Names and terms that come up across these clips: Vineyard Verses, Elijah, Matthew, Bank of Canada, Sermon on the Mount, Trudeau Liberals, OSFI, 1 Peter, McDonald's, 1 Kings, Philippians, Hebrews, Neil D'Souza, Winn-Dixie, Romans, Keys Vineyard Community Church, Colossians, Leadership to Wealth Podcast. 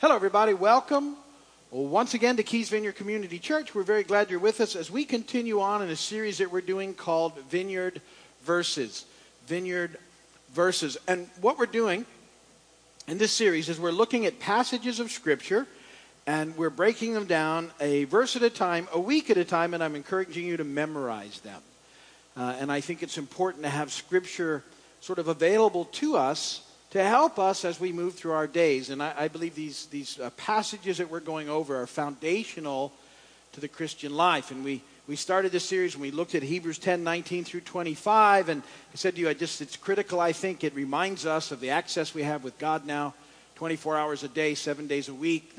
Hello, everybody. Welcome once again to Keys Vineyard Community Church. We're very glad you're with us as we continue on in a series that we're doing called Vineyard Verses. Vineyard Verses. And what we're doing in this series is we're looking at passages of Scripture and we're breaking them down a verse at a time, a week at a time, and I'm encouraging you to memorize them. And I think it's important to have Scripture sort of available to us to help us as we move through our days. And I believe these passages that we're going over are foundational to the Christian life. And we started this series when we looked at Hebrews 10:19 through 25. And I said to you, it's critical, I think. It reminds us of the access we have with God now, 24 hours a day, 7 days a week.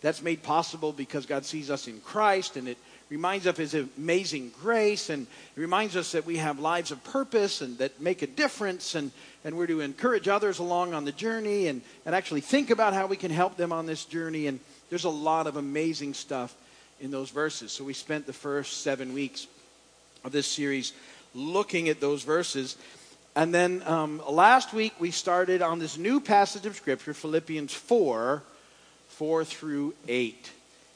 That's made possible because God sees us in Christ. And it reminds us of His amazing grace, and it reminds us that we have lives of purpose and that make a difference, and we're to encourage others along on the journey and actually think about how we can help them on this journey. And there's a lot of amazing stuff in those verses. So we spent the first 7 weeks of this series looking at those verses. And then last week we started on this new passage of Scripture, Philippians 4 through 8.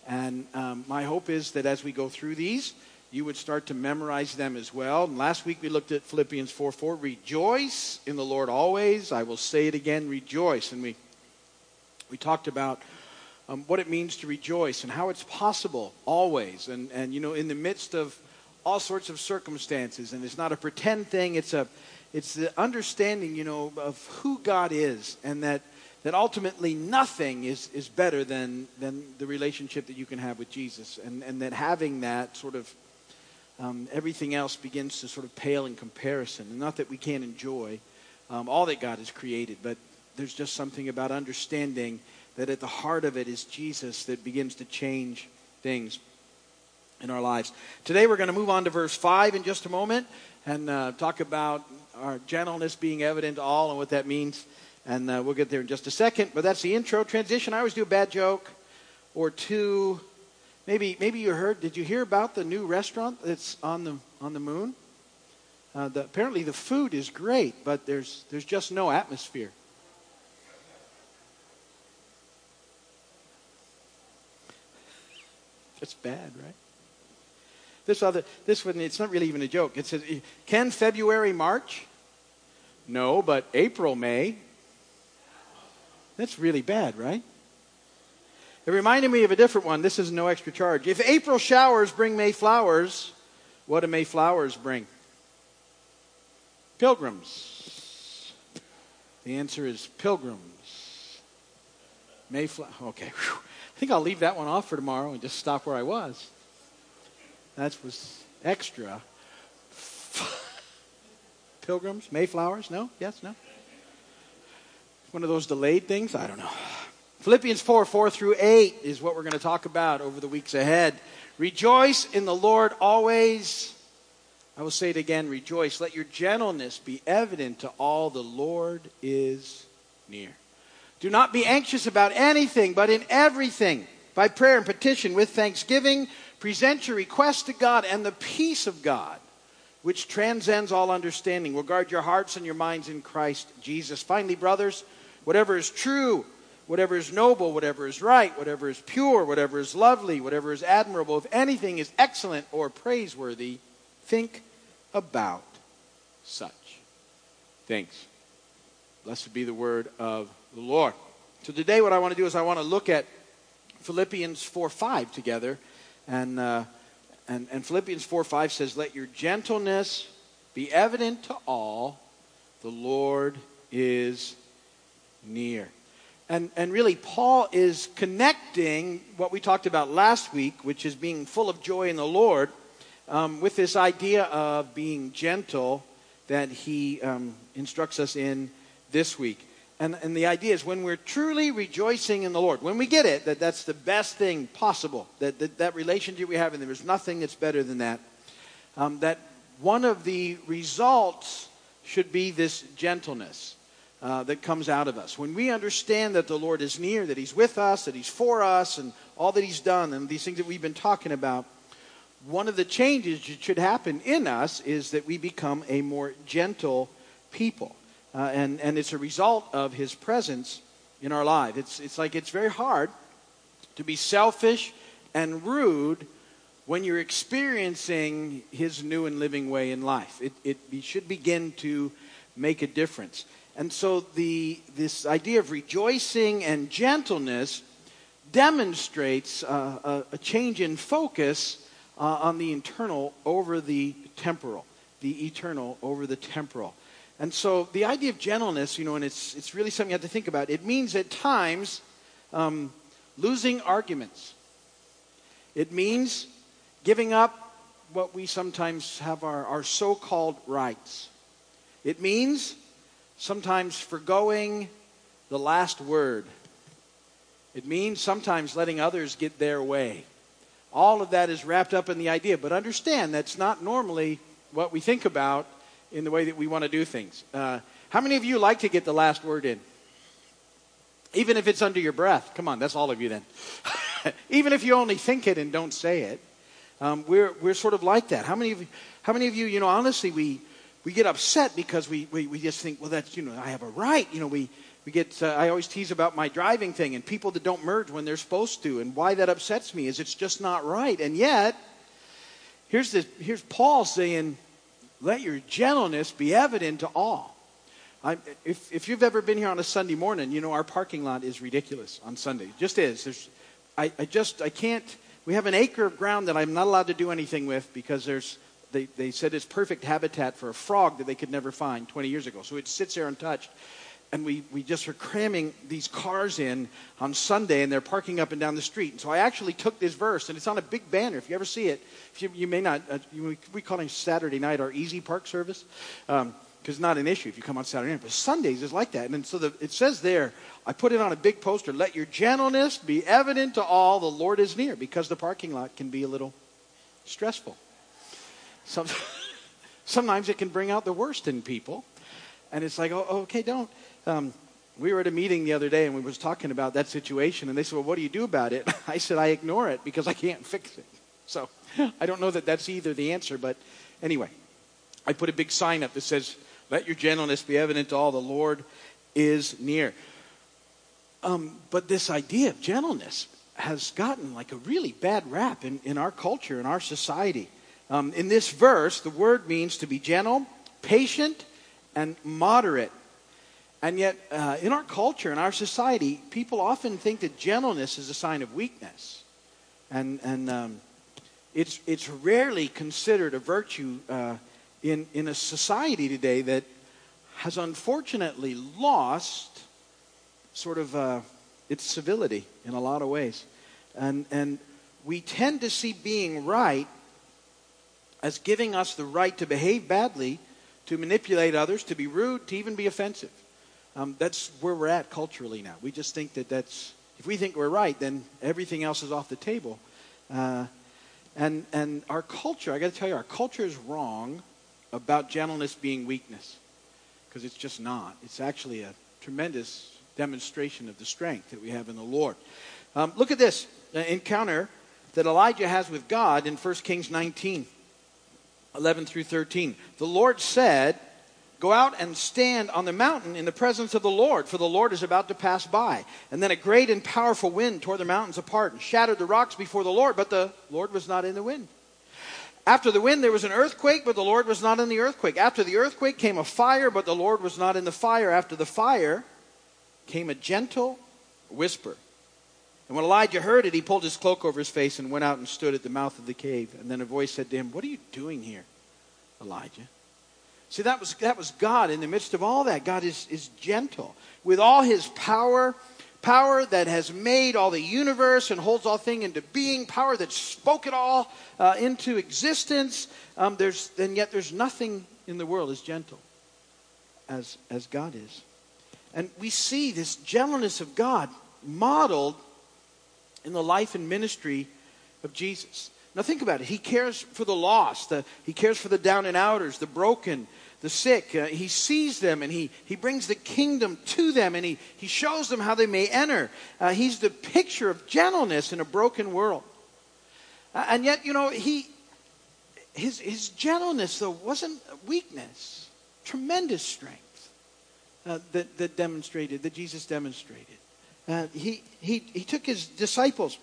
And my hope is that as we go through these, you would start to memorize them as well. And last week we looked at Philippians 4:4, rejoice in the Lord always. I will say it again, rejoice. And we talked about what it means to rejoice and how it's possible always. And you know, in the midst of all sorts of circumstances. And it's not a pretend thing. It's the understanding, you know, of who God is, and that ultimately nothing is better than the relationship that you can have with Jesus. And that having that sort of, everything else begins to sort of pale in comparison. And not that we can't enjoy all that God has created, but there's just something about understanding that at the heart of it is Jesus that begins to change things in our lives. Today we're going to move on to verse 5 in just a moment and talk about our gentleness being evident to all and what that means. And we'll get there in just a second. But that's the intro transition. I always do a bad joke or two. Maybe you heard. Did you hear about the new restaurant that's on the moon? Apparently the food is great, but there's just no atmosphere. That's bad, right? This one, it's not really even a joke. It says, "Can February March? No, but April May." That's really bad, right? It reminded me of a different one. This is no extra charge. If April showers bring May flowers, what do May flowers bring? Pilgrims. The answer is pilgrims. May flowers. Okay. Whew. I think I'll leave that one off for tomorrow and just stop where I was. That was extra. Pilgrims? Mayflowers? No? Yes? No? One of those delayed things? I don't know. Philippians 4 through 8 is what we're going to talk about over the weeks ahead. Rejoice in the Lord always. I will say it again, rejoice. Let your gentleness be evident to all. The Lord is near. Do not be anxious about anything, but in everything, by prayer and petition, with thanksgiving, present your requests to God, and the peace of God, which transcends all understanding, will guard your hearts and your minds in Christ Jesus. Finally, brothers, whatever is true, whatever is noble, whatever is right, whatever is pure, whatever is lovely, whatever is admirable, if anything is excellent or praiseworthy, think about such things. Blessed be the word of the Lord. So today what I want to do is I want to look at Philippians 4:5 together, and Philippians 4:5 says, let your gentleness be evident to all. The Lord is near. And really, Paul is connecting what we talked about last week, which is being full of joy in the Lord, with this idea of being gentle that he instructs us in this week. And the idea is when we're truly rejoicing in the Lord, when we get it, that's the best thing possible, that relationship we have, and there's nothing that's better than that, that one of the results should be this gentleness that comes out of us. When we understand that the Lord is near, that He's with us, that He's for us, and all that He's done, and these things that we've been talking about, one of the changes that should happen in us is that we become a more gentle people. And it's a result of His presence in our life. It's like it's very hard to be selfish and rude when you're experiencing His new and living way in life. It should begin to make a difference. And so this idea of rejoicing and gentleness demonstrates a change in focus on the internal over the temporal, the eternal over the temporal. And so the idea of gentleness, you know, and it's really something you have to think about. It means at times losing arguments. It means giving up what we sometimes have our so-called rights. It means sometimes forgoing the last word. It means sometimes letting others get their way. All of that is wrapped up in the idea. But understand, that's not normally what we think about in the way that we want to do things. How many of you like to get the last word in? Even if it's under your breath. Come on, that's all of you then. Even if you only think it and don't say it. We're sort of like that. How many of you, you know, honestly, we get upset because we just think, well, that's, you know, I have a right. You know, we get, I always tease about my driving thing and people that don't merge when they're supposed to, and why that upsets me is it's just not right. And yet, here's Paul saying, let your gentleness be evident to all. If you've ever been here on a Sunday morning, you know, our parking lot is ridiculous on Sunday. It just is. I can't, we have an acre of ground that I'm not allowed to do anything with because they said it's perfect habitat for a frog that they could never find 20 years ago. So it sits there untouched. And we just were cramming these cars in on Sunday, and they're parking up and down the street. And so I actually took this verse, and it's on a big banner. If you ever see it, you may not. We call it Saturday night our easy park service, because it's not an issue if you come on Saturday night. But Sundays is like that. And so it says there, I put it on a big poster, let your gentleness be evident to all, the Lord is near, because the parking lot can be a little stressful. Sometimes it can bring out the worst in people. And it's like, oh, okay, don't. We were at a meeting the other day, and we was talking about that situation. And they said, well, what do you do about it? I said, I ignore it because I can't fix it. So I don't know that that's either the answer. But anyway, I put a big sign up that says, let your gentleness be evident to all, the Lord is near. But this idea of gentleness has gotten like a really bad rap in our culture, in our society. In this verse, the word means to be gentle, patient, and moderate. And yet, in our culture, in our society, people often think that gentleness is a sign of weakness, and it's rarely considered a virtue in a society today that has unfortunately lost sort of its civility in a lot of ways, and we tend to see being right as giving us the right to behave badly, to manipulate others, to be rude, to even be offensive. That's where we're at culturally now. We just think that's, if we think we're right, then everything else is off the table. And our culture, I got to tell you, our culture is wrong about gentleness being weakness, because it's just not. It's actually a tremendous demonstration of the strength that we have in the Lord. Look at this encounter that Elijah has with God in 1 Kings 19. 11 through 13. The Lord said, go out and stand on the mountain in the presence of the Lord, for the Lord is about to pass by. And then a great and powerful wind tore the mountains apart and shattered the rocks before the Lord, but the Lord was not in the wind. After the wind there was an earthquake, but the Lord was not in the earthquake. After the earthquake came a fire, but the Lord was not in the fire. After the fire came a gentle whisper. And when Elijah heard it, he pulled his cloak over his face and went out and stood at the mouth of the cave. And then a voice said to him, what are you doing here, Elijah? See, that was God in the midst of all that. God is gentle. With all his power that has made all the universe and holds all things into being, power that spoke it all into existence, and yet there's nothing in the world as gentle as God is. And we see this gentleness of God modeled in the life and ministry of Jesus. Now think about it. He cares for the lost. He cares for the down and outers, the broken, the sick. He sees them, and he brings the kingdom to them, and he shows them how they may enter. He's the picture of gentleness in a broken world. And yet, you know, his gentleness, though, wasn't weakness. Tremendous strength that Jesus demonstrated. He took his disciples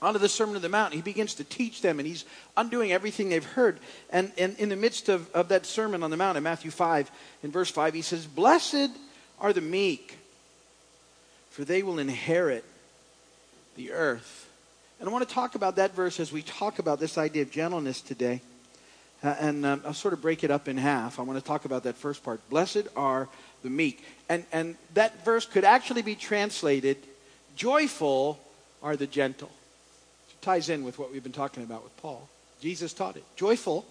onto the Sermon on the Mount. He begins to teach them, and he's undoing everything they've heard. And in the midst of that Sermon on the Mount in Matthew 5, in verse 5, he says, "Blessed are the meek, for they will inherit the earth." And I want to talk about that verse as we talk about this idea of gentleness today. And I'll sort of break it up in half. I want to talk about that first part. Blessed are the meek. And that verse could actually be translated, "Joyful are the gentle." It ties in with what we've been talking about with Paul. Jesus taught it. Joyful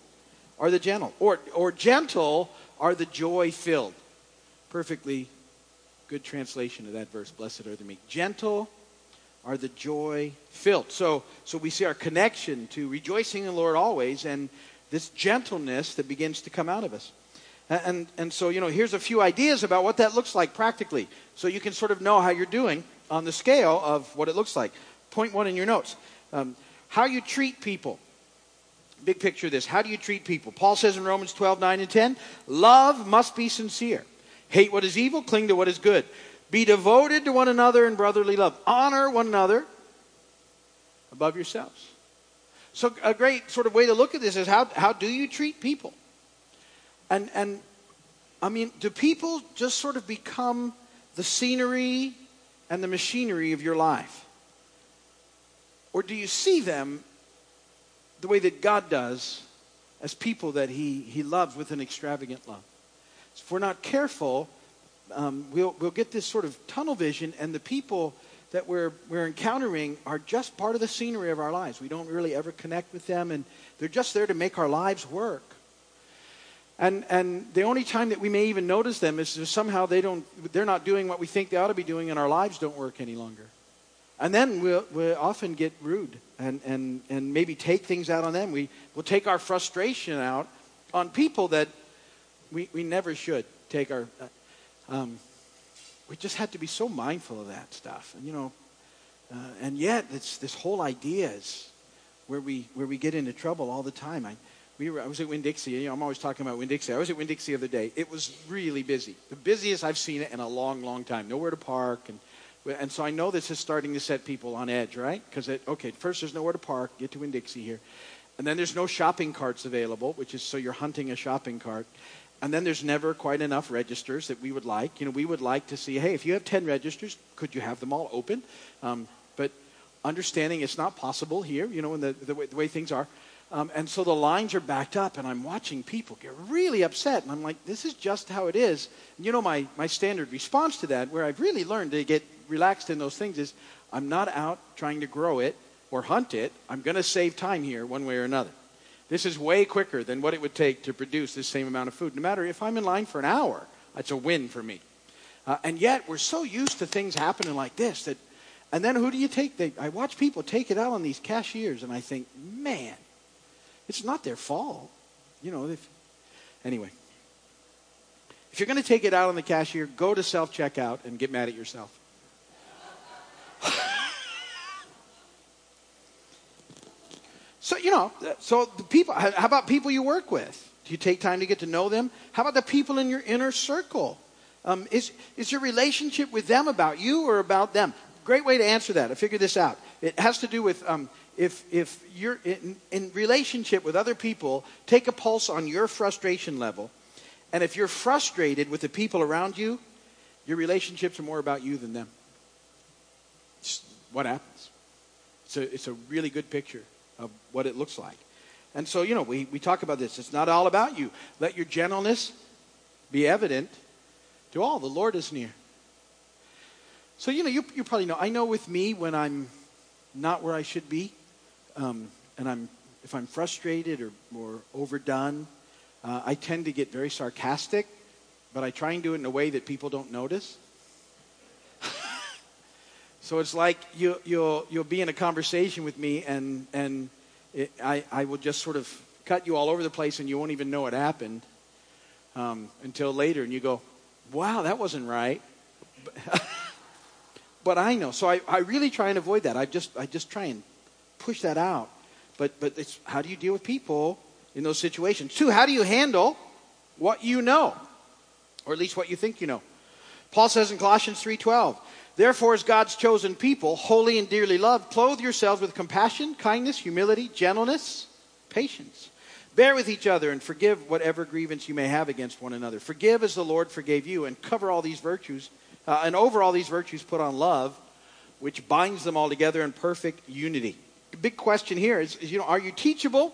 are the gentle. Or gentle are the joy-filled. Perfectly good translation of that verse. Blessed are the meek. Gentle are the joy-filled. So we see our connection to rejoicing in the Lord always, and this gentleness that begins to come out of us. And so, you know, here's a few ideas about what that looks like practically, so you can sort of know how you're doing on the scale of what it looks like. Point one in your notes. How you treat people. Big picture of this. How do you treat people? Paul says in Romans 12, 9 and 10, "Love must be sincere. Hate what is evil, cling to what is good. Be devoted to one another in brotherly love. Honor one another above yourselves." So a great sort of way to look at this is how do you treat people? And I mean, do people just sort of become the scenery and the machinery of your life? Or do you see them the way that God does, as people that he loves with an extravagant love? So if we're not careful, we'll get this sort of tunnel vision, and the people that we're encountering are just part of the scenery of our lives. We don't really ever connect with them, and they're just there to make our lives work. And the only time that we may even notice them is if somehow they're not doing what we think they ought to be doing, and our lives don't work any longer. And then we'll often get rude and maybe take things out on them. We'll take our frustration out on people that we never should take our... We just have to be so mindful of that stuff, and you know, and yet it's this whole idea is where we get into trouble all the time. I was at Winn-Dixie. You know, I'm always talking about Winn-Dixie. I was at Winn-Dixie the other day. It was really busy, the busiest I've seen it in a long, long time. Nowhere to park, and so I know this is starting to set people on edge, right? Because first there's nowhere to park. Get to Winn-Dixie here, and then there's no shopping carts available, which is so you're hunting a shopping cart. And then there's never quite enough registers that we would like. You know, we would like to see, hey, if you have 10 registers, could you have them all open? But understanding it's not possible here, you know, in the way things are. And so the lines are backed up, and I'm watching people get really upset. And I'm like, this is just how it is. And you know, my standard response to that, where I've really learned to get relaxed in those things, is I'm not out trying to grow it or hunt it. I'm going to save time here one way or another. This is way quicker than what it would take to produce this same amount of food. No matter if I'm in line for an hour, that's a win for me. And yet, we're so used to things happening like this that, and then who do you take? I watch people take it out on these cashiers, and I think, man, it's not their fault. You know, if you're going to take it out on the cashier, go to self-checkout and get mad at yourself. So, you know, the people, how about people you work with? Do you take time to get to know them? How about the people in your inner circle? Is your relationship with them about you or about them? Great way to answer that. I figured this out. It has to do with if you're in relationship with other people, take a pulse on your frustration level. And if you're frustrated with the people around you, your relationships are more about you than them. It's what happens. It's a really good picture of what it looks like. And so, you know, we talk about this. It's not all about you. Let your gentleness be evident to all. The Lord is near. So, you know, you probably know. I know with me when I'm not where I should be, and if I'm frustrated or overdone, I tend to get very sarcastic, but I try and do it in a way that people don't notice. So it's like you'll be in a conversation with me, and I will just sort of cut you all over the place, and you won't even know it happened until later. And you go, wow, that wasn't right. But I know. So I really try and avoid that. I just try and push that out. But it's how do you deal with people in those situations? 2, how do you handle what you know, or at least what you think you know? Paul says in Colossians 3:12, Therefore, as God's chosen people, holy and dearly loved, clothe yourselves with compassion, kindness, humility, gentleness, patience. Bear with each other and forgive whatever grievance you may have against one another. Forgive as the Lord forgave you, and cover all these virtues, and over all these virtues put on love, which binds them all together in perfect unity. The big question here is, are you teachable,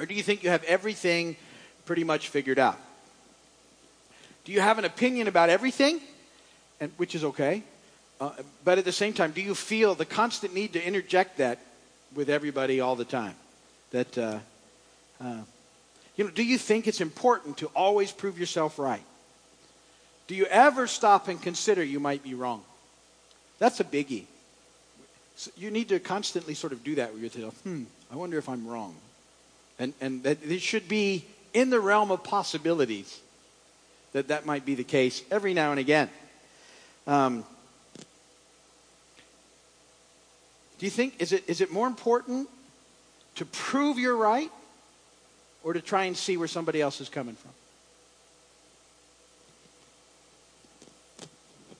or do you think you have everything pretty much figured out? Do you have an opinion about everything? And which is okay, but at the same time, do you feel the constant need to interject that with everybody all the time? That do you think it's important to always prove yourself right? Do you ever stop and consider you might be wrong? That's a biggie. So you need to constantly sort of do that with yourself. I wonder if I'm wrong, and that it should be in the realm of possibilities that might be the case every now and again. Do you think, is it more important to prove you're right or to try and see where somebody else is coming from?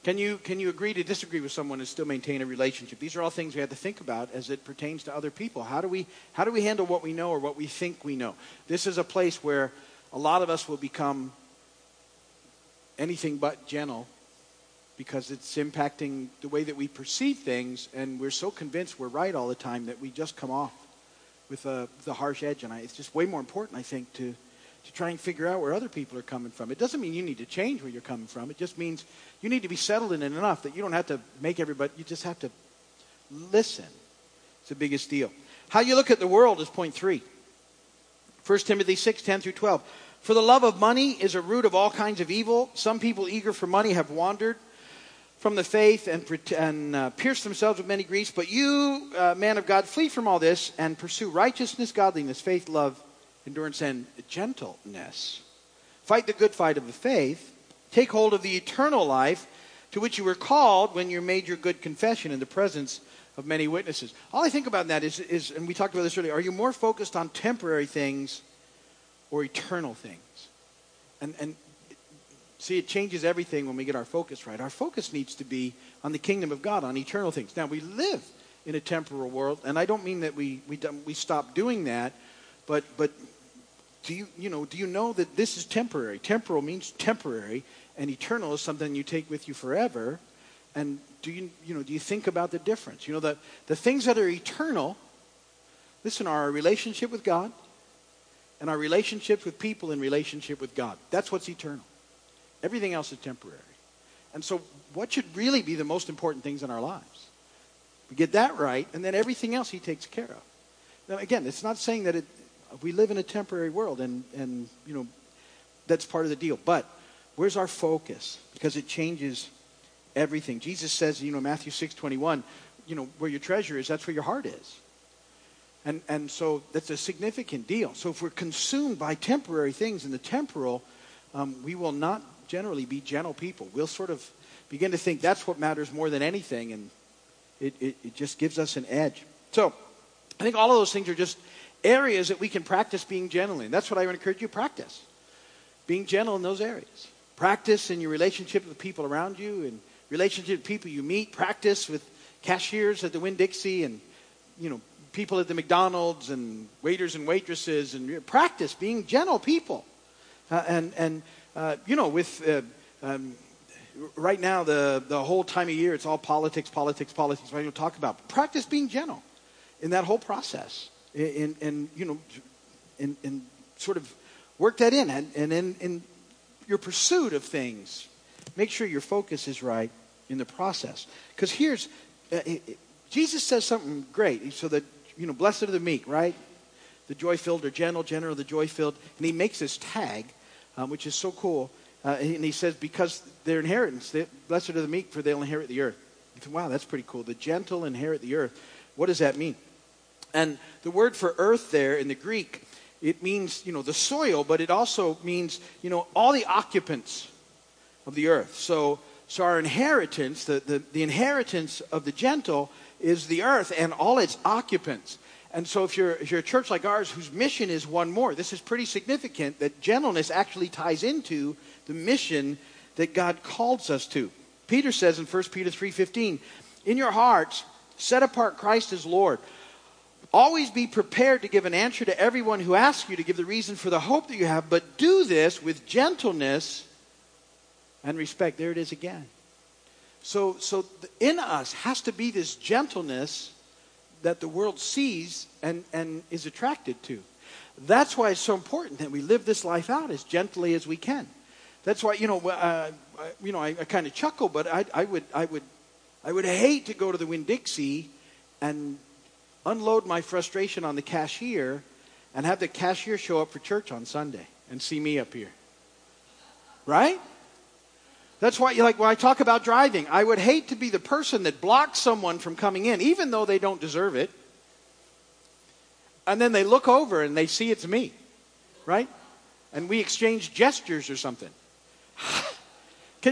Can you agree to disagree with someone and still maintain a relationship? These are all things we have to think about as it pertains to other people. How do we handle what we know or what we think we know? This is a place where a lot of us will become anything but gentle, because it's impacting the way that we perceive things, and we're so convinced we're right all the time that we just come off with the harsh edge. And it's just way more important, I think, to try and figure out where other people are coming from. It doesn't mean you need to change where you're coming from. It just means you need to be settled in it enough that you don't have to make everybody, you just have to listen. It's the biggest deal. How you look at the world is point 3. 1 Timothy 6:10 through 12. For the love of money is a root of all kinds of evil. Some people eager for money have wandered from the faith and pierce themselves with many griefs. But you, man of God, flee from all this and pursue righteousness, godliness, faith, love, endurance, and gentleness. Fight the good fight of the faith. Take hold of the eternal life to which you were called when you made your good confession in the presence of many witnesses. All I think about that is, and we talked about this earlier, are you more focused on temporary things or eternal things? And see, it changes everything when we get our focus right. Our focus needs to be on the kingdom of God, on eternal things. Now, we live in a temporal world, and I don't mean that we stop doing that, but do you know that this is temporary? Temporal means temporary, and eternal is something you take with you forever. And do you think about the difference? The things that are eternal, listen, are our relationship with God and our relationships with people in relationship with God. That's what's eternal. Everything else is temporary. And so what should really be the most important things in our lives? We get that right, and then everything else he takes care of. Now, again, it's not saying that we live in a temporary world, and that's part of the deal. But where's our focus? Because it changes everything. Jesus says, Matthew 6:21, where your treasure is, that's where your heart is. And so that's a significant deal. So if we're consumed by temporary things in the temporal, we will not generally be gentle people. We'll sort of begin to think that's what matters more than anything, and it just gives us an edge. So I think all of those things are just areas that we can practice being gentle in. That's what I would encourage you to practice, being gentle in those areas. Practice in your relationship with the people around you and relationship with people you meet. Practice with cashiers at the Winn-Dixie and, people at the McDonald's and waiters and waitresses, and practice being gentle people. Right now, the whole time of year, it's all politics. What I don't talk about. But practice being gentle in that whole process, and sort of work that in, and in your pursuit of things, make sure your focus is right in the process. Because here's Jesus says something great. So that blessed are the meek, right? The joy-filled or gentle, the joy-filled, and he makes this tag. Which is so cool. And he says, because their inheritance, blessed are the meek, for they'll inherit the earth. You think, wow, that's pretty cool. The gentle inherit the earth. What does that mean? And the word for earth there in the Greek, it means, the soil, but it also means, all the occupants of the earth. So our inheritance, the inheritance of the gentle is the earth and all its occupants. And so if you're a church like ours whose mission is one more, this is pretty significant that gentleness actually ties into the mission that God calls us to. Peter says in 1 Peter 3:15, in your hearts, set apart Christ as Lord. Always be prepared to give an answer to everyone who asks you to give the reason for the hope that you have, but do this with gentleness and respect. There it is again. So in us has to be this gentleness that the world sees and is attracted to. That's why it's so important that we live this life out as gently as we can. That's why, I kind of chuckle, but I would hate to go to the Winn-Dixie and unload my frustration on the cashier and have the cashier show up for church on Sunday and see me up here. Right? That's why, when I talk about driving, I would hate to be the person that blocks someone from coming in, even though they don't deserve it. And then they look over and they see it's me. Right? And we exchange gestures or something.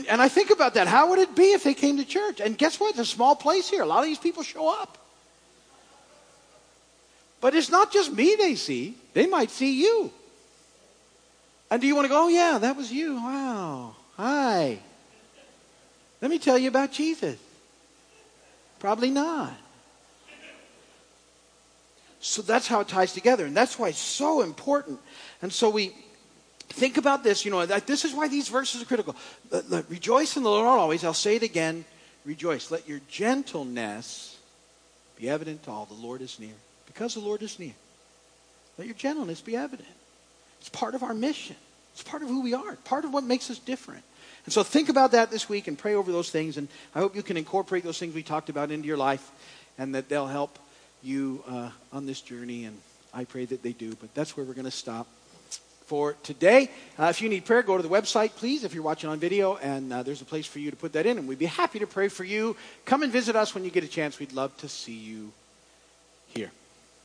And I think about that. How would it be if they came to church? And guess what? It's a small place here. A lot of these people show up. But it's not just me they see. They might see you. And do you want to go, oh yeah, that was you. Wow. Hi. Let me tell you about Jesus. Probably not. So that's how it ties together. And that's why it's so important. And so we think about this. This is why these verses are critical. Rejoice in the Lord always. I'll say it again. Rejoice. Let your gentleness be evident to all. The Lord is near. Because the Lord is near. Let your gentleness be evident. It's part of our mission. It's part of who we are. Part of what makes us different. And so think about that this week and pray over those things. And I hope you can incorporate those things we talked about into your life and that they'll help you on this journey. And I pray that they do. But that's where we're going to stop for today. If you need prayer, go to the website, please, if you're watching on video. And there's a place for you to put that in. And we'd be happy to pray for you. Come and visit us when you get a chance. We'd love to see you.